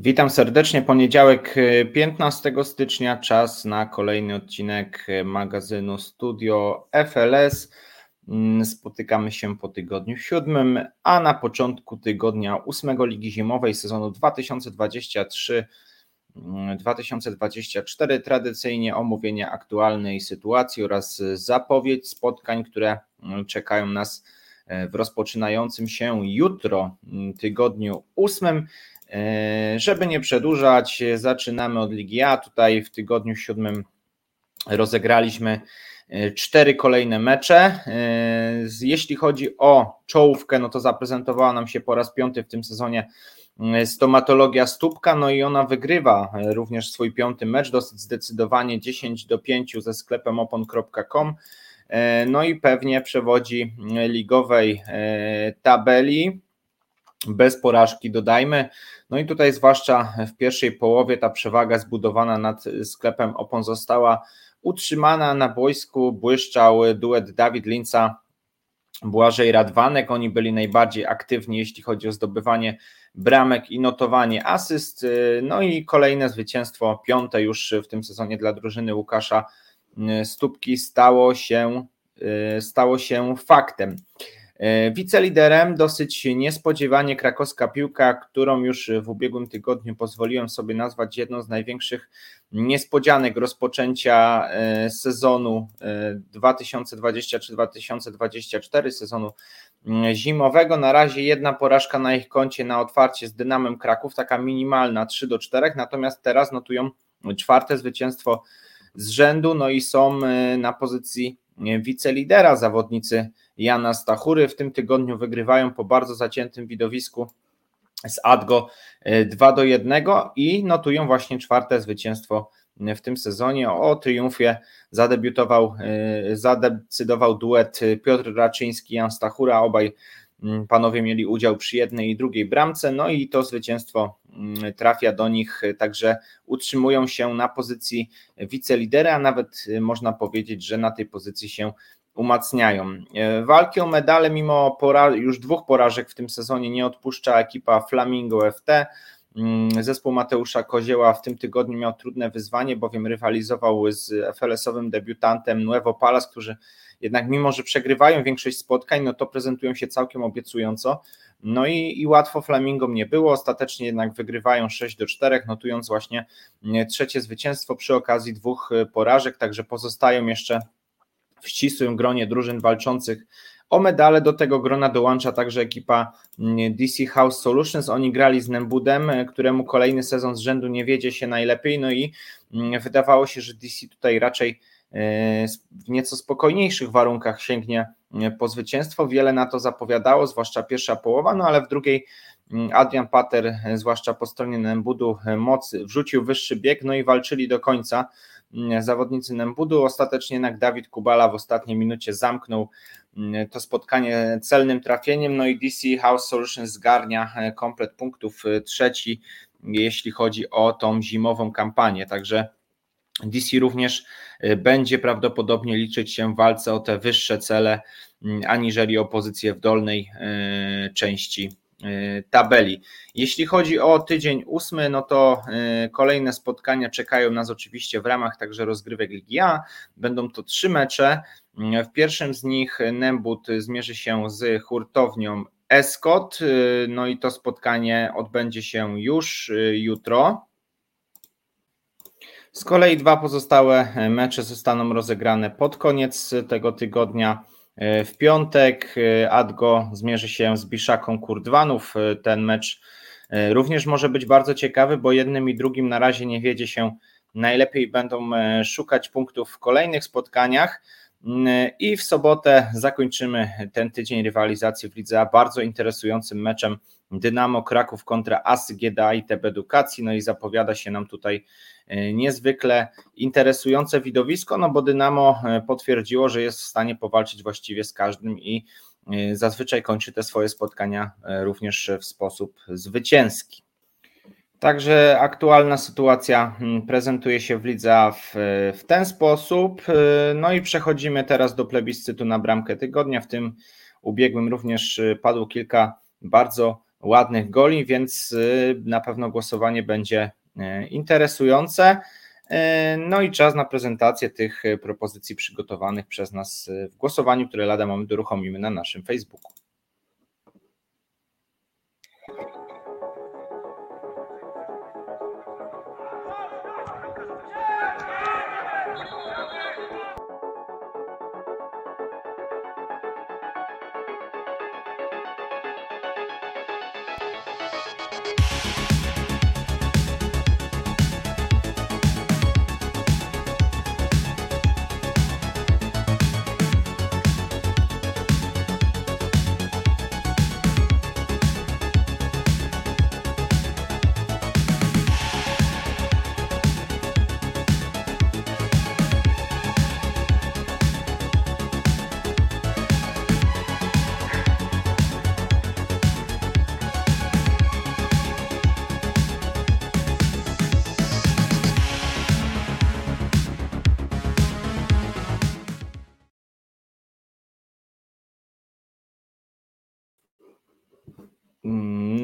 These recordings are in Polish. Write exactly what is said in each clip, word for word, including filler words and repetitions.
Witam serdecznie, poniedziałek piętnastego stycznia, czas na kolejny odcinek magazynu Studio F L S. Spotykamy się po tygodniu siódmym, a na początku tygodnia ósmego Ligi Zimowej sezonu dwa tysiące dwudziesty trzeci dwa tysiące dwudziesty czwarty tradycyjnie omówienie aktualnej sytuacji oraz zapowiedź spotkań, które czekają nas w rozpoczynającym się jutro tygodniu ósmym. Żeby nie przedłużać, zaczynamy od Ligi A. Tutaj w tygodniu siódmym rozegraliśmy cztery kolejne mecze. Jeśli chodzi o czołówkę, no to zaprezentowała nam się po raz piąty w tym sezonie Stomatologia Stópka, no i ona wygrywa również swój piąty mecz, dosyć zdecydowanie dziesięć do pięciu ze sklepem opon kropka com. No i pewnie przewodzi ligowej tabeli, bez porażki dodajmy. No i tutaj zwłaszcza w pierwszej połowie ta przewaga zbudowana nad sklepem opon została utrzymana. Na boisku błyszczał duet Dawid Linca, Błażej Radwanek. Oni byli najbardziej aktywni, jeśli chodzi o zdobywanie bramek i notowanie asyst. No i kolejne zwycięstwo, piąte już w tym sezonie dla drużyny Łukasza Stópki, stało się, stało się faktem. Wiceliderem dosyć niespodziewanie krakowska piłka, którą już w ubiegłym tygodniu pozwoliłem sobie nazwać jedną z największych niespodzianek rozpoczęcia sezonu dwa tysiące dwudziesty trzeci dwa tysiące dwudziesty czwarty, sezonu zimowego. Na razie jedna porażka na ich koncie na otwarcie z Dynamem Kraków, taka minimalna trzy do czterech, natomiast teraz notują czwarte zwycięstwo z rzędu, no i są na pozycji wicelidera zawodnicy Jana Stachury. W tym tygodniu wygrywają po bardzo zaciętym widowisku z Adgo dwa do jednego i notują właśnie czwarte zwycięstwo w tym sezonie. O triumfie zadebiutował, zadecydował duet Piotr Raczyński, Jan Stachura. Obaj panowie mieli udział przy jednej i drugiej bramce, no i to zwycięstwo trafia do nich, także utrzymują się na pozycji wicelidera, a nawet można powiedzieć, że na tej pozycji się umacniają. Walki o medale mimo pora- już dwóch porażek w tym sezonie nie odpuszcza ekipa Flamingo F T. Zespół Mateusza Kozieła w tym tygodniu miał trudne wyzwanie, bowiem rywalizował z F L S-owym debiutantem Nuevo Palas, którzy jednak mimo, że przegrywają większość spotkań, no to prezentują się całkiem obiecująco. No i, i łatwo Flamingom nie było, ostatecznie jednak wygrywają sześć do czterech, notując właśnie trzecie zwycięstwo przy okazji dwóch porażek, także pozostają jeszcze w ścisłym gronie drużyn walczących o medale. Do tego grona dołącza także ekipa D C House Solutions. Oni grali z Nembudem, któremu kolejny sezon z rzędu nie wiedzie się najlepiej, no i wydawało się, że D C tutaj raczej w nieco spokojniejszych warunkach sięgnie po zwycięstwo. Wiele na to zapowiadało, zwłaszcza pierwsza połowa, no ale w drugiej Adrian Pater, zwłaszcza po stronie Nembudu, mocy wrzucił wyższy bieg, no i walczyli do końca zawodnicy Nembudu. Ostatecznie jednak Dawid Kubala w ostatniej minucie zamknął to spotkanie celnym trafieniem, no i D C House Solutions zgarnia komplet punktów, trzeci, jeśli chodzi o tą zimową kampanię, także D C również będzie prawdopodobnie liczyć się w walce o te wyższe cele, aniżeli o pozycję w dolnej części tabeli. Jeśli chodzi o tydzień ósmy, no to kolejne spotkania czekają nas oczywiście w ramach także rozgrywek Ligi A. Będą to trzy mecze. W pierwszym z nich Nembut zmierzy się z hurtownią Eskot, no i to spotkanie odbędzie się już jutro. Z kolei dwa pozostałe mecze zostaną rozegrane pod koniec tego tygodnia. W piątek Adgo zmierzy się z Biszaką Kurdwanów. Ten mecz również może być bardzo ciekawy, bo jednym i drugim na razie nie wiedzie się najlepiej, będą szukać punktów w kolejnych spotkaniach. I w sobotę zakończymy ten tydzień rywalizacji w Lidze A bardzo interesującym meczem Dynamo Kraków kontra A S G D A i T B Edukacji. No i zapowiada się nam tutaj niezwykle interesujące widowisko, no bo Dynamo potwierdziło, że jest w stanie powalczyć właściwie z każdym i zazwyczaj kończy te swoje spotkania również w sposób zwycięski. Także aktualna sytuacja prezentuje się w Lidze A w, w ten sposób. No i przechodzimy teraz do plebiscytu na bramkę tygodnia. W tym ubiegłym również padło kilka bardzo ładnych goli, więc na pewno głosowanie będzie interesujące. No i czas na prezentację tych propozycji przygotowanych przez nas w głosowaniu, które lada moment uruchomimy na naszym Facebooku.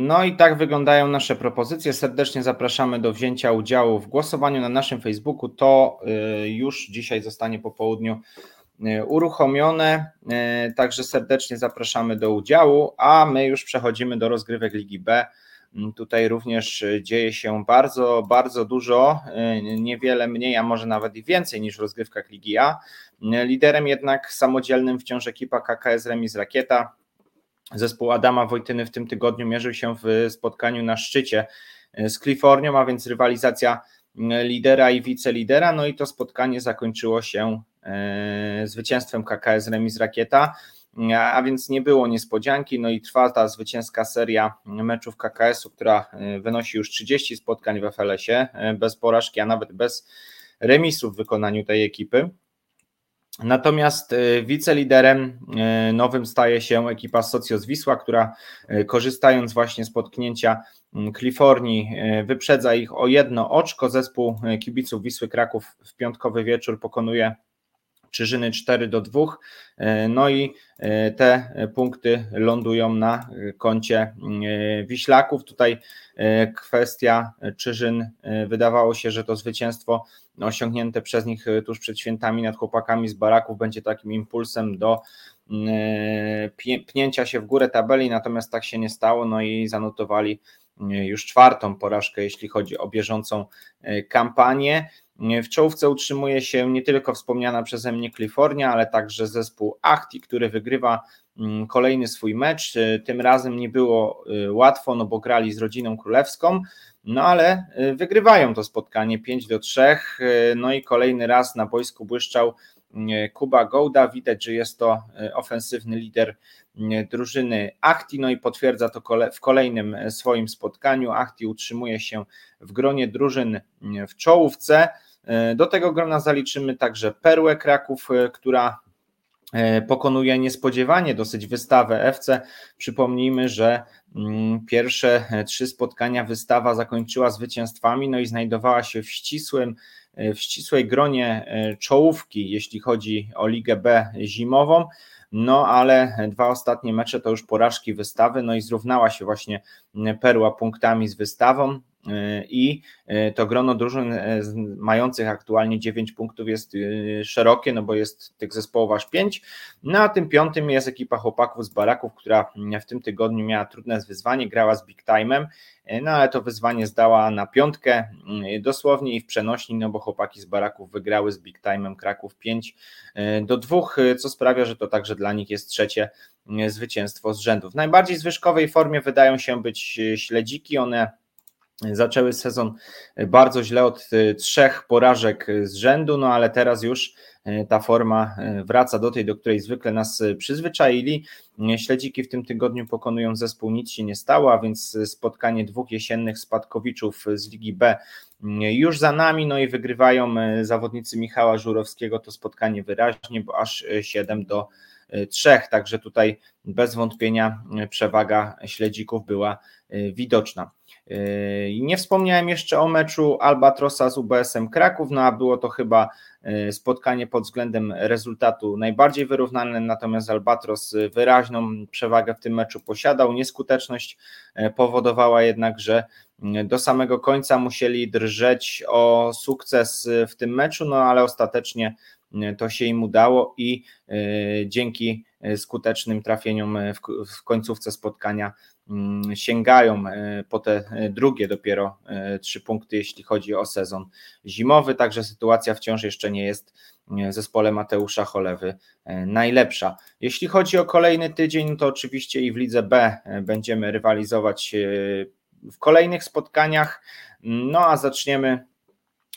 No i tak wyglądają nasze propozycje. Serdecznie zapraszamy do wzięcia udziału w głosowaniu na naszym Facebooku. To już dzisiaj zostanie po południu uruchomione, także serdecznie zapraszamy do udziału, a my już przechodzimy do rozgrywek Ligi B. Tutaj również dzieje się bardzo, bardzo dużo, niewiele mniej, a może nawet i więcej niż w rozgrywkach Ligi A. Liderem jednak samodzielnym wciąż ekipa K K S Remis Rakieta. Zespół Adama Wojtyny w tym tygodniu mierzył się w spotkaniu na szczycie z Kalifornią, a więc rywalizacja lidera i wicelidera. No i to spotkanie zakończyło się zwycięstwem K K S Remis Rakieta, a więc nie było niespodzianki. No i trwa ta zwycięska seria meczów K K S-u, która wynosi już trzydzieści spotkań w F L S-ie, bez porażki, a nawet bez remisów w wykonaniu tej ekipy. Natomiast wiceliderem nowym staje się ekipa Socjus Wisła, która korzystając właśnie z potknięcia Kalifornii wyprzedza ich o jedno oczko. Zespół kibiców Wisły Kraków w piątkowy wieczór pokonuje Czyżyny cztery do dwóch, no i te punkty lądują na koncie Wiślaków. Tutaj kwestia Czyżyn, wydawało się, że to zwycięstwo osiągnięte przez nich tuż przed świętami nad Chłopakami z Baraków będzie takim impulsem do pnięcia się w górę tabeli, natomiast tak się nie stało, no i zanotowali już czwartą porażkę, jeśli chodzi o bieżącą kampanię. W czołówce utrzymuje się nie tylko wspomniana przeze mnie Kalifornia, ale także zespół Ahti, który wygrywa kolejny swój mecz. Tym razem nie było łatwo, no bo grali z rodziną królewską, no ale wygrywają to spotkanie pięć do trzech. No i kolejny raz na boisku błyszczał Kuba Gołda. Widać, że jest to ofensywny lider drużyny Ahti, no i potwierdza to w kolejnym swoim spotkaniu. Ahti utrzymuje się w gronie drużyn w czołówce. Do tego grona zaliczymy także Perłę Kraków, która pokonuje niespodziewanie dosyć wystawę F C. Przypomnijmy, że pierwsze trzy spotkania wystawa zakończyła zwycięstwami, no i znajdowała się w ścisłym w ścisłej gronie czołówki, jeśli chodzi o Ligę B zimową, no ale dwa ostatnie mecze to już porażki wystawy, no i zrównała się właśnie Perła punktami z wystawą i to grono drużyn mających aktualnie dziewięć punktów jest szerokie, no bo jest tych zespołów aż pięć, no a tym piątym jest ekipa Chłopaków z Baraków, która w tym tygodniu miała trudne wyzwanie, grała z Big Time'em, no ale to wyzwanie zdała na piątkę dosłownie i w przenośni, no bo Chłopaki z Baraków wygrały z Big Time'em Kraków pięć do dwóch, co sprawia, że to także dla nich jest trzecie zwycięstwo z rzędu. W najbardziej zwyżkowej formie wydają się być Śledziki, one zaczęły sezon bardzo źle od trzech porażek z rzędu, no ale teraz już ta forma wraca do tej, do której zwykle nas przyzwyczaili. Śledziki w tym tygodniu pokonują zespół Nic się nie stało, a więc spotkanie dwóch jesiennych spadkowiczów z Ligi B już za nami, no i wygrywają zawodnicy Michała Żurowskiego to spotkanie wyraźnie, bo aż 7 do trzech, także tutaj bez wątpienia przewaga Śledzików była widoczna. Nie wspomniałem jeszcze o meczu Albatrosa z U B S-em Kraków, no a było to chyba spotkanie pod względem rezultatu najbardziej wyrównane, natomiast Albatros wyraźną przewagę w tym meczu posiadał. Nieskuteczność powodowała jednak, że do samego końca musieli drżeć o sukces w tym meczu, no ale ostatecznie to się im udało i dzięki skutecznym trafieniom w końcówce spotkania sięgają po te drugie dopiero trzy punkty, jeśli chodzi o sezon zimowy, także sytuacja wciąż jeszcze nie jest w zespole Mateusza Cholewy najlepsza. Jeśli chodzi o kolejny tydzień, to oczywiście i w Lidze B będziemy rywalizować w kolejnych spotkaniach, no a zaczniemy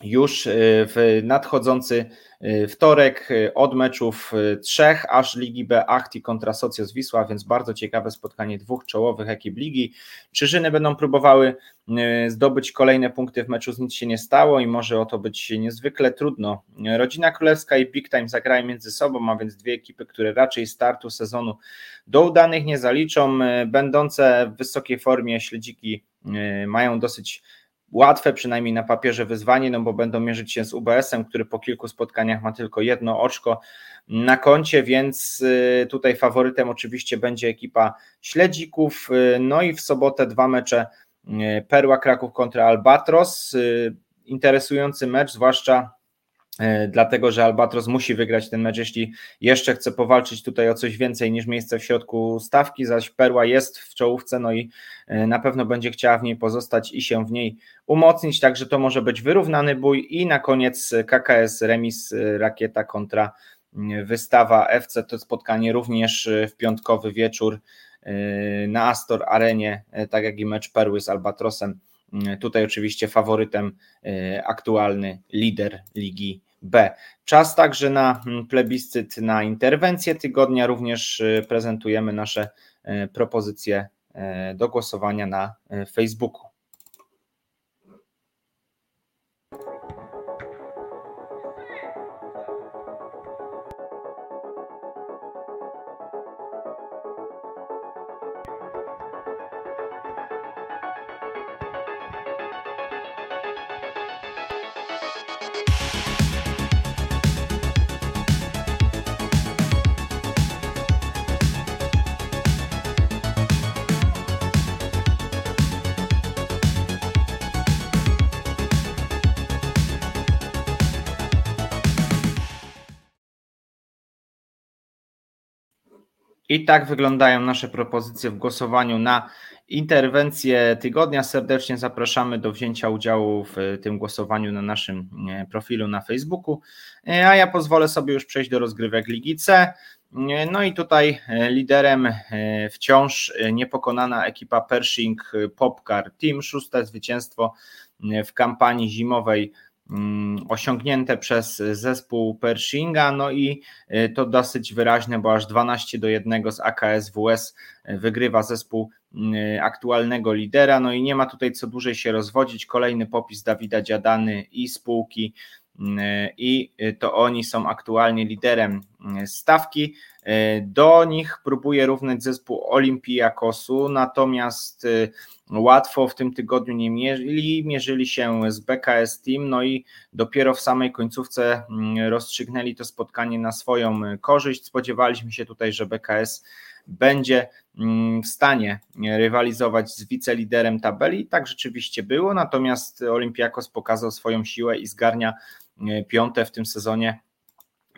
już w nadchodzący wtorek od meczów trzech aż Ligi B Ahti kontra Socjus Wisła, więc bardzo ciekawe spotkanie dwóch czołowych ekip ligi. Czyżyny będą próbowały zdobyć kolejne punkty w meczu z Nic się nie stało i może o to być niezwykle trudno. Rodzina Królewska i Big Time zagrają między sobą, a więc dwie ekipy, które raczej startu sezonu do udanych nie zaliczą. Będące w wysokiej formie Śledziki mają dosyć łatwe, przynajmniej na papierze, wyzwanie, no bo będą mierzyć się z U B S-em, który po kilku spotkaniach ma tylko jedno oczko na koncie, więc tutaj faworytem oczywiście będzie ekipa Śledzików. No i w sobotę dwa mecze Perła Kraków kontra Albatros. Interesujący mecz, zwłaszcza dlatego, że Albatros musi wygrać ten mecz, jeśli jeszcze chce powalczyć tutaj o coś więcej niż miejsce w środku stawki, zaś Perła jest w czołówce, no i na pewno będzie chciała w niej pozostać i się w niej umocnić, także to może być wyrównany bój. I na koniec K K S Remis Rakieta kontra Wystawa F C, to spotkanie również w piątkowy wieczór na Astor Arenie, tak jak i mecz Perły z Albatrosem. Tutaj oczywiście faworytem aktualny lider Ligi B. Czas także na plebiscyt, na interwencję tygodnia. Również prezentujemy nasze propozycje do głosowania na Facebooku. I tak wyglądają nasze propozycje w głosowaniu na interwencję tygodnia. Serdecznie zapraszamy do wzięcia udziału w tym głosowaniu na naszym profilu na Facebooku, a ja pozwolę sobie już przejść do rozgrywek Ligi C. No i tutaj liderem wciąż niepokonana ekipa Pershing Popcar Team, szóste zwycięstwo w kampanii zimowej osiągnięte przez zespół Pershinga, no i to dosyć wyraźne, bo aż dwanaście do jednego z A K S W S wygrywa zespół aktualnego lidera, no i nie ma tutaj co dłużej się rozwodzić. Kolejny popis Dawida Dziadany i spółki, i to oni są aktualnie liderem stawki. Do nich próbuje równać zespół Olimpiakosu, natomiast łatwo w tym tygodniu nie mierzyli, mierzyli się z B K S Team, no i dopiero w samej końcówce rozstrzygnęli to spotkanie na swoją korzyść. Spodziewaliśmy się tutaj, że B K S będzie w stanie rywalizować z wiceliderem tabeli, tak rzeczywiście było, natomiast Olimpiakos pokazał swoją siłę i zgarnia piąte w tym sezonie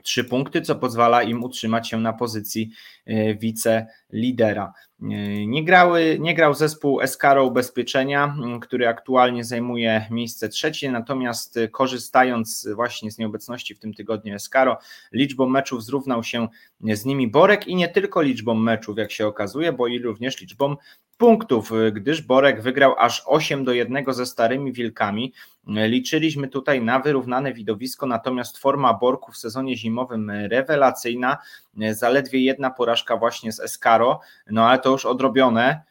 trzy punkty, co pozwala im utrzymać się na pozycji wicelidera. Nie, grały, nie grał zespół Escaro Ubezpieczenia, który aktualnie zajmuje miejsce trzecie, natomiast korzystając właśnie z nieobecności w tym tygodniu Escaro, liczbą meczów zrównał się z nimi Borek i nie tylko liczbą meczów, jak się okazuje, bo i również liczbą punktów, gdyż Borek wygrał aż osiem do jednego ze Starymi Wilkami. Liczyliśmy tutaj na wyrównane widowisko, natomiast forma Borku w sezonie zimowym rewelacyjna, zaledwie jedna porażka właśnie z Escaro, no ale to już odrobione,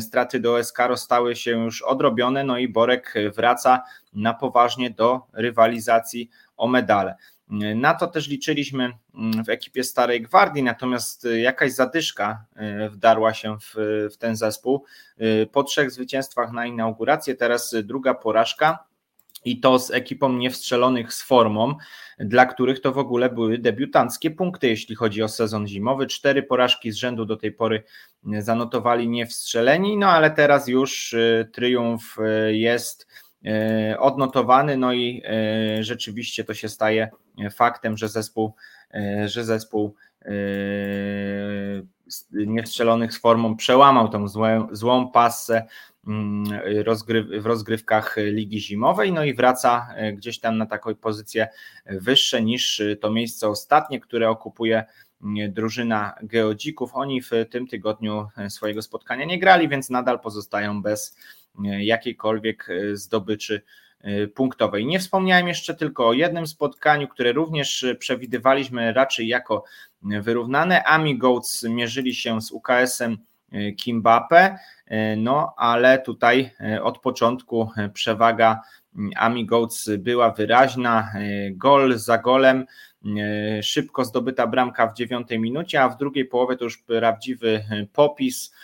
straty do Escaro stały się już odrobione, no i Borek wraca na poważnie do rywalizacji o medale. Na to też liczyliśmy w ekipie Starej Gwardii, natomiast jakaś zadyszka wdarła się w, w ten zespół. Po trzech zwycięstwach na inaugurację, teraz druga porażka i to z ekipą Niewstrzelonych z formą, dla których to w ogóle były debiutanckie punkty, jeśli chodzi o sezon zimowy. Cztery porażki z rzędu do tej pory zanotowali Niewstrzeleni, no ale teraz już triumf jest odnotowany, no i rzeczywiście to się staje faktem, że zespół, że zespół Niewstrzelonych z formą przełamał tą złą, złą passę w rozgrywkach Ligi Zimowej, no i wraca gdzieś tam na taką pozycję wyższe niż to miejsce ostatnie, które okupuje drużyna Geodzików. Oni w tym tygodniu swojego spotkania nie grali, więc nadal pozostają bez jakiejkolwiek zdobyczy punktowej. Nie wspomniałem jeszcze tylko o jednym spotkaniu, które również przewidywaliśmy raczej jako wyrównane. Ami Goats mierzyli się z U K S-em Kimbapę, no ale tutaj od początku przewaga Ami Goats była wyraźna, gol za golem, szybko zdobyta bramka w dziewiątej minucie, a w drugiej połowie to już prawdziwy popis.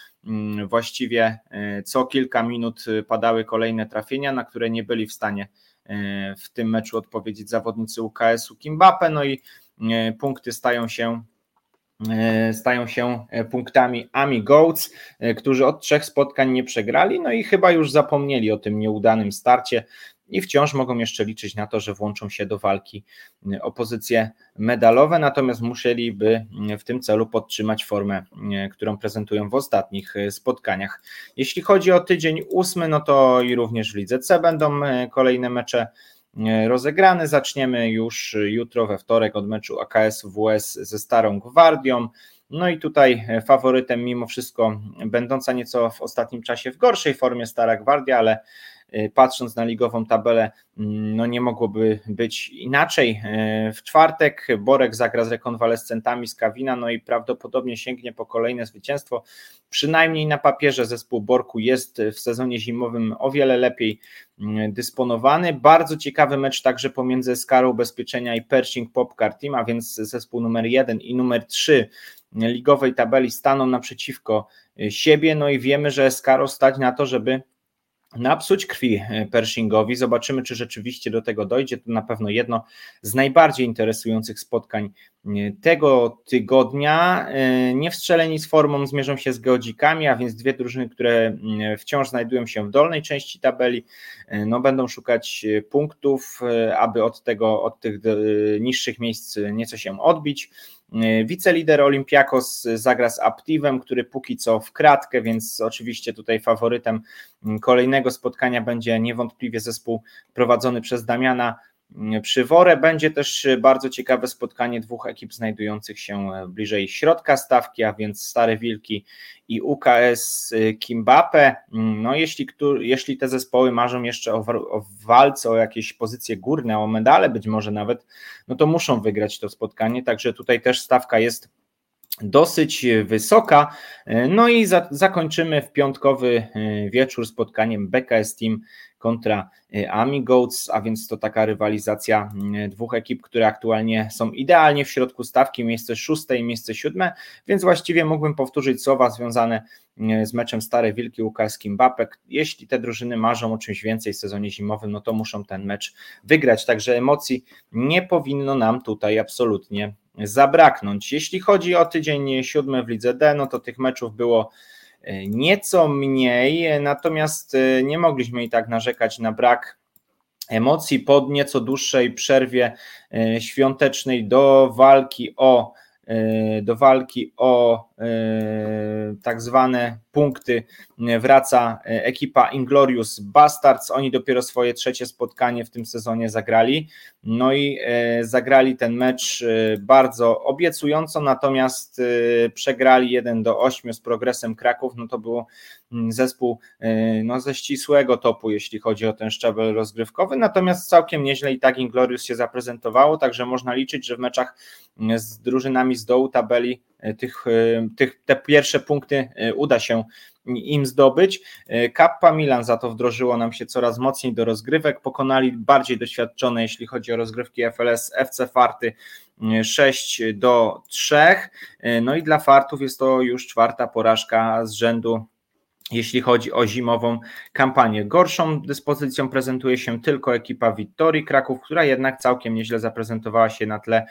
Właściwie co kilka minut padały kolejne trafienia, na które nie byli w stanie w tym meczu odpowiedzieć zawodnicy U K S-u Kimbapę, no i punkty stają się stają się punktami Ami Goats, którzy od trzech spotkań nie przegrali, no i chyba już zapomnieli o tym nieudanym starcie i wciąż mogą jeszcze liczyć na to, że włączą się do walki o pozycje medalowe, natomiast musieliby w tym celu podtrzymać formę, którą prezentują w ostatnich spotkaniach. Jeśli chodzi o tydzień ósmy, no to i również w Lidze C będą kolejne mecze rozegrane. Zaczniemy już jutro we wtorek od meczu A K S W S ze Starą Gwardią. No i tutaj faworytem mimo wszystko będąca nieco w ostatnim czasie w gorszej formie Stara Gwardia, ale patrząc na ligową tabelę, no nie mogłoby być inaczej. W czwartek Borek zagra z rekonwalescentami z Kawina, no i prawdopodobnie sięgnie po kolejne zwycięstwo. Przynajmniej na papierze zespół Borku jest w sezonie zimowym o wiele lepiej dysponowany. Bardzo ciekawy mecz także pomiędzy Escaro Ubezpieczenia i Pershing Popcar Team, a więc zespół numer jeden i numer trzy ligowej tabeli staną naprzeciwko siebie, no i wiemy, że Escaro stać na to, żeby napsuć krwi Pershingowi. Zobaczymy, czy rzeczywiście do tego dojdzie. To na pewno jedno z najbardziej interesujących spotkań tego tygodnia. Niewstrzeleni z formą zmierzą się z Geodzikami, a więc dwie drużyny, które wciąż znajdują się w dolnej części tabeli, no będą szukać punktów, aby od tego, od tych niższych miejsc nieco się odbić. Wicelider Olimpiakos zagra z Aptivem, który póki co w kratkę, więc oczywiście tutaj faworytem kolejnego spotkania będzie niewątpliwie zespół prowadzony przez Damiana Przyworę. Będzie też bardzo ciekawe spotkanie dwóch ekip znajdujących się bliżej środka stawki, a więc Stare Wilki i U K S Kimbapę. No jeśli, jeśli te zespoły marzą jeszcze o, o walce, o jakieś pozycje górne, o medale być może nawet, no to muszą wygrać to spotkanie, także tutaj też stawka jest dosyć wysoka. No i za, zakończymy w piątkowy wieczór spotkaniem B K S Team kontra Ami Goats, a więc to taka rywalizacja dwóch ekip, które aktualnie są idealnie w środku stawki, miejsce szóste i miejsce siódme, więc właściwie mógłbym powtórzyć słowa związane z meczem Stare Wilki U K S Kimbapę. Jeśli te drużyny marzą o czymś więcej w sezonie zimowym, no to muszą ten mecz wygrać, także emocji nie powinno nam tutaj absolutnie zabraknąć. Jeśli chodzi o tydzień siódmy w Lidze D, no to tych meczów było nieco mniej, natomiast nie mogliśmy i tak narzekać na brak emocji po nieco dłuższej przerwie świątecznej do walki o do walki o tak zwane punkty wraca ekipa Inglorious Bastards. Oni dopiero swoje trzecie spotkanie w tym sezonie zagrali, no i zagrali ten mecz bardzo obiecująco, natomiast przegrali jeden do ośmiu z Progressem Kraków. No to był zespół no, ze ścisłego topu, jeśli chodzi o ten szczebel rozgrywkowy, natomiast całkiem nieźle i tak Inglorious się zaprezentowało, także można liczyć, że w meczach z drużynami z dołu tabeli tych, tych, te pierwsze punkty uda się im zdobyć. Kappa Milan za to wdrożyło nam się coraz mocniej do rozgrywek, pokonali bardziej doświadczone, jeśli chodzi o rozgrywki F L S, F C Farty sześć do trzech, no i dla Fartów jest to już czwarta porażka z rzędu, jeśli chodzi o zimową kampanię. Gorszą dyspozycją prezentuje się tylko ekipa Wiktorii Kraków, która jednak całkiem nieźle zaprezentowała się na tle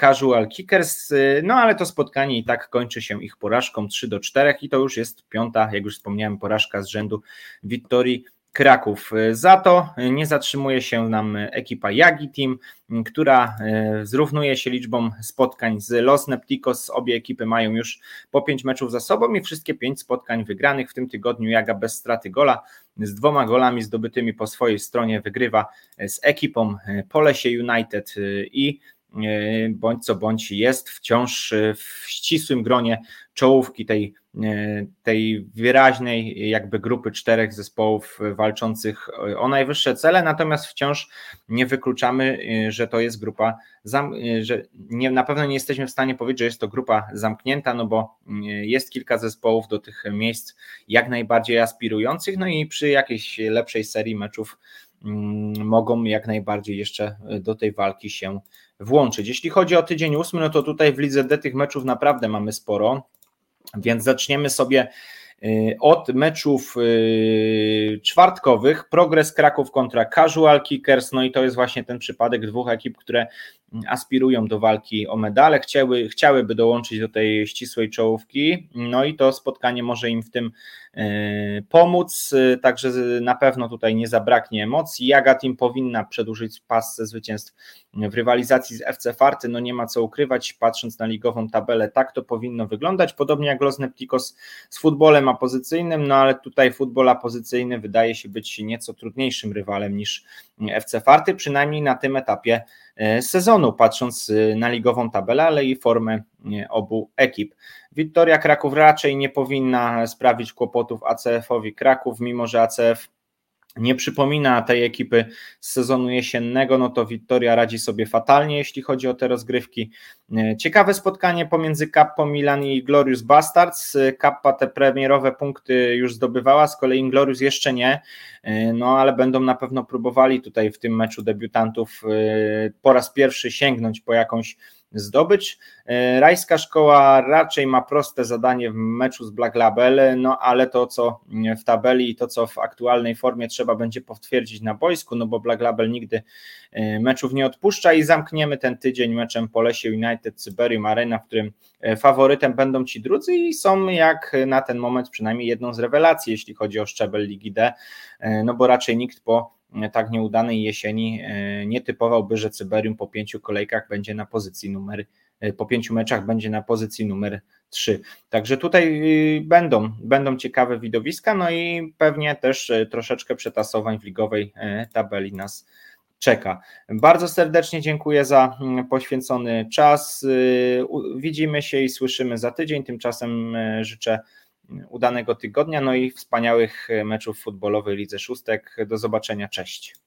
Casual Kickers, no ale to spotkanie i tak kończy się ich porażką trzy do czterech i to już jest piąta, jak już wspomniałem, porażka z rzędu Wiktorii Kraków. Za to nie zatrzymuje się nam ekipa Jagi Team, która zrównuje się liczbą spotkań z Los Nepticos. Obie ekipy mają już po pięć meczów za sobą i wszystkie pięć spotkań wygranych. W tym tygodniu Jaga bez straty gola, z dwoma golami zdobytymi po swojej stronie wygrywa z ekipą Polesie United i bądź co bądź jest wciąż w ścisłym gronie czołówki tej, tej wyraźnej jakby grupy czterech zespołów walczących o najwyższe cele, natomiast wciąż nie wykluczamy, że to jest grupa, że nie, na pewno nie jesteśmy w stanie powiedzieć, że jest to grupa zamknięta, no bo jest kilka zespołów do tych miejsc jak najbardziej aspirujących, no i przy jakiejś lepszej serii meczów mogą jak najbardziej jeszcze do tej walki się włączyć. Jeśli chodzi o tydzień ósmy, no to tutaj w Lidze D tych meczów naprawdę mamy sporo, więc zaczniemy sobie od meczów czwartkowych. Progress Kraków kontra Casual Kickers, no i to jest właśnie ten przypadek dwóch ekip, które aspirują do walki o medale, chciały, chciałyby dołączyć do tej ścisłej czołówki, no i to spotkanie może im w tym pomóc, także na pewno tutaj nie zabraknie emocji. Jaga Team powinna przedłużyć pasce zwycięstw w rywalizacji z F C Farty, no nie ma co ukrywać, patrząc na ligową tabelę, tak to powinno wyglądać, podobnie jak Los Nepticos z futbolem apozycyjnym, no ale tutaj futbol apozycyjny wydaje się być nieco trudniejszym rywalem niż F C Farty, przynajmniej na tym etapie sezonu, patrząc na ligową tabelę, ale i formę obu ekip. Wiktoria Kraków raczej nie powinna sprawić kłopotów A C F-owi Kraków, mimo że A C F nie przypomina tej ekipy z sezonu jesiennego, no to Wiktoria radzi sobie fatalnie, jeśli chodzi o te rozgrywki. Ciekawe spotkanie pomiędzy Kappą Milan i Glorious Bastards. Kappa te premierowe punkty już zdobywała, z kolei Glorious jeszcze nie, no ale będą na pewno próbowali tutaj w tym meczu debiutantów po raz pierwszy sięgnąć po jakąś zdobycz. Rajska Szkoła raczej ma proste zadanie w meczu z Black Label, no ale to co w tabeli i to co w aktualnej formie trzeba będzie potwierdzić na boisku, no bo Black Label nigdy meczów nie odpuszcza i zamkniemy ten tydzień meczem Polesie United Cyberium Arena, w którym faworytem będą ci drudzy i są jak na ten moment przynajmniej jedną z rewelacji, jeśli chodzi o szczebel Ligi D, no bo raczej nikt po tak nieudanej jesieni nie typowałby, że Cyberium po pięciu kolejkach będzie na pozycji numer, po pięciu meczach będzie na pozycji numer trzy. Także tutaj będą, będą ciekawe widowiska, no i pewnie też troszeczkę przetasowań w ligowej tabeli nas czeka. Bardzo serdecznie dziękuję za poświęcony czas. Widzimy się i słyszymy za tydzień. Tymczasem życzę udanego tygodnia, no i wspaniałych meczów futbolowych Lidze Szóstek. Do zobaczenia, cześć.